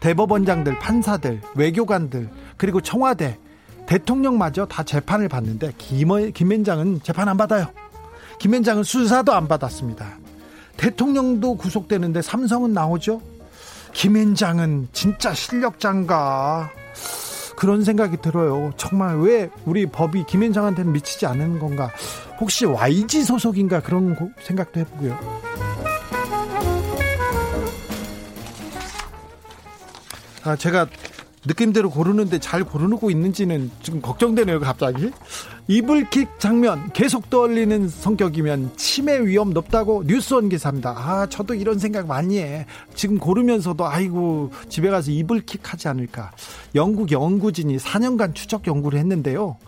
대법원장들, 판사들, 외교관들, 그리고 청와대, 대통령마저 다 재판을 받는데 김, 김현장은 재판 안 받아요. 김현장은 수사도 안 받았습니다. 대통령도 구속되는데 삼성은 나오죠. 김현장은 진짜 실력자인가, 그런 생각이 들어요. 정말 왜 우리 법이 김현장한테는 미치지 않은 건가, 혹시 와이지 소속인가, 그런 고, 생각도 해보고요. 아, 제가 느낌대로 고르는데 잘 고르고 있는지는 지금 걱정되네요. 갑자기 이불킥 장면 계속 떠올리는 성격이면 치매 위험 높다고 뉴스원 기사입니다. 아, 저도 이런 생각 많이 해. 지금 고르면서도 아이고 집에 가서 이불킥 하지 않을까. 영국 연구진이 사 년간 추적 연구를 했는데요,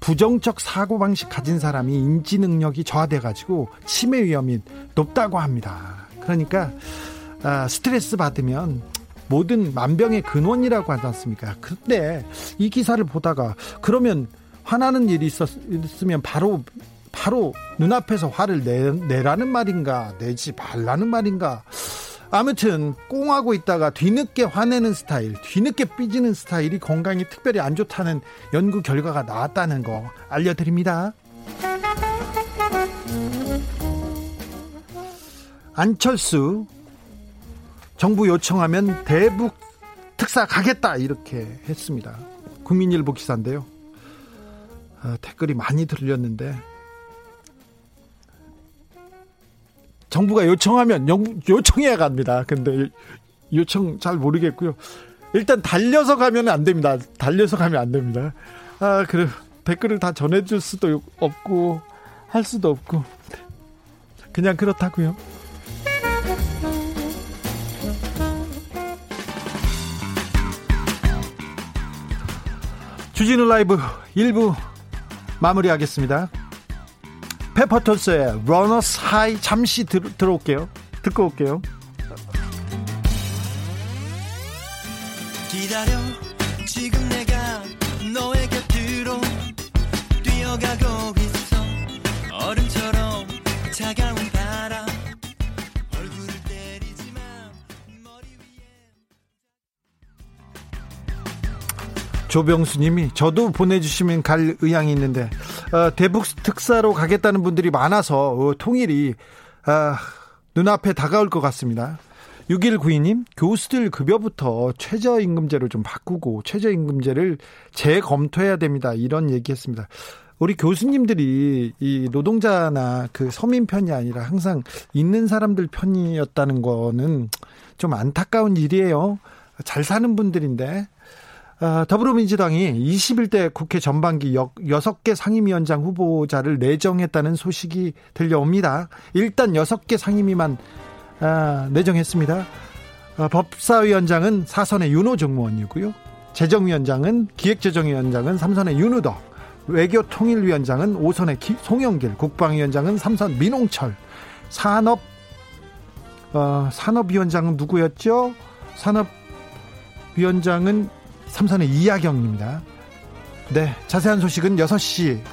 부정적 사고방식 가진 사람이 인지 능력이 저하돼가지고 치매 위험이 높다고 합니다. 그러니까 아, 스트레스 받으면 모든 만병의 근원이라고 하지 않습니까? 근데 이 기사를 보다가 그러면 화나는 일이 있었으면 바로 바로 눈앞에서 화를 내, 내라는 말인가, 내지 말라는 말인가. 아무튼 꽁하고 있다가 뒤늦게 화내는 스타일, 뒤늦게 삐지는 스타일이 건강에 특별히 안 좋다는 연구 결과가 나왔다는 거 알려드립니다. 안철수 정부 요청하면 대북 특사 가겠다 이렇게 했습니다. 국민일보 기사인데요, 어, 댓글이 많이 들렸는데, 정부가 요청하면 영, 요청해야 갑니다. 근데 요청 잘 모르겠고요. 일단 달려서 가면 안 됩니다. 달려서 가면 안 됩니다. 아, 그래, 댓글을 다 전해줄 수도 없고 할 수도 없고 그냥 그렇다고요. 주진우 라이브 일부 마무리하겠습니다. 페퍼톤스의 러너스 하이 잠시 들, 들어올게요. 듣고 올게요. 기다려, 지금 내가 너의 곁으로 뛰어가고 있어. 얼음처럼 차가운 바람 얼굴을 때리지만 머리 위에. 조병수님이 저도 보내주시면 갈 의향이 있는데 어, 대북 특사로 가겠다는 분들이 많아서 어, 통일이 어, 눈앞에 다가올 것 같습니다. 육일구이 님, 교수들 급여부터 최저임금제로 좀 바꾸고 최저임금제를 재검토해야 됩니다. 이런 얘기했습니다. 우리 교수님들이 이 노동자나 그 서민 편이 아니라 항상 있는 사람들 편이었다는 거는 좀 안타까운 일이에요. 잘 사는 분들인데. 더불어민주당이 이십일 대 국회 전반기 여섯 개 상임위원장 후보자를 내정했다는 소식이 들려옵니다. 일단 여섯 개 상임위만 내정했습니다. 법사위원장은 사선의 윤호 정무원이고요, 재정위원장은, 기획재정위원장은 삼선의 윤우덕, 외교통일위원장은 오선의 송영길, 국방위원장은 삼선 민홍철, 산업, 어, 산업위원장은 누구였죠? 산업위원장은 삼선의 이하경입니다. 네, 자세한 소식은 여섯 시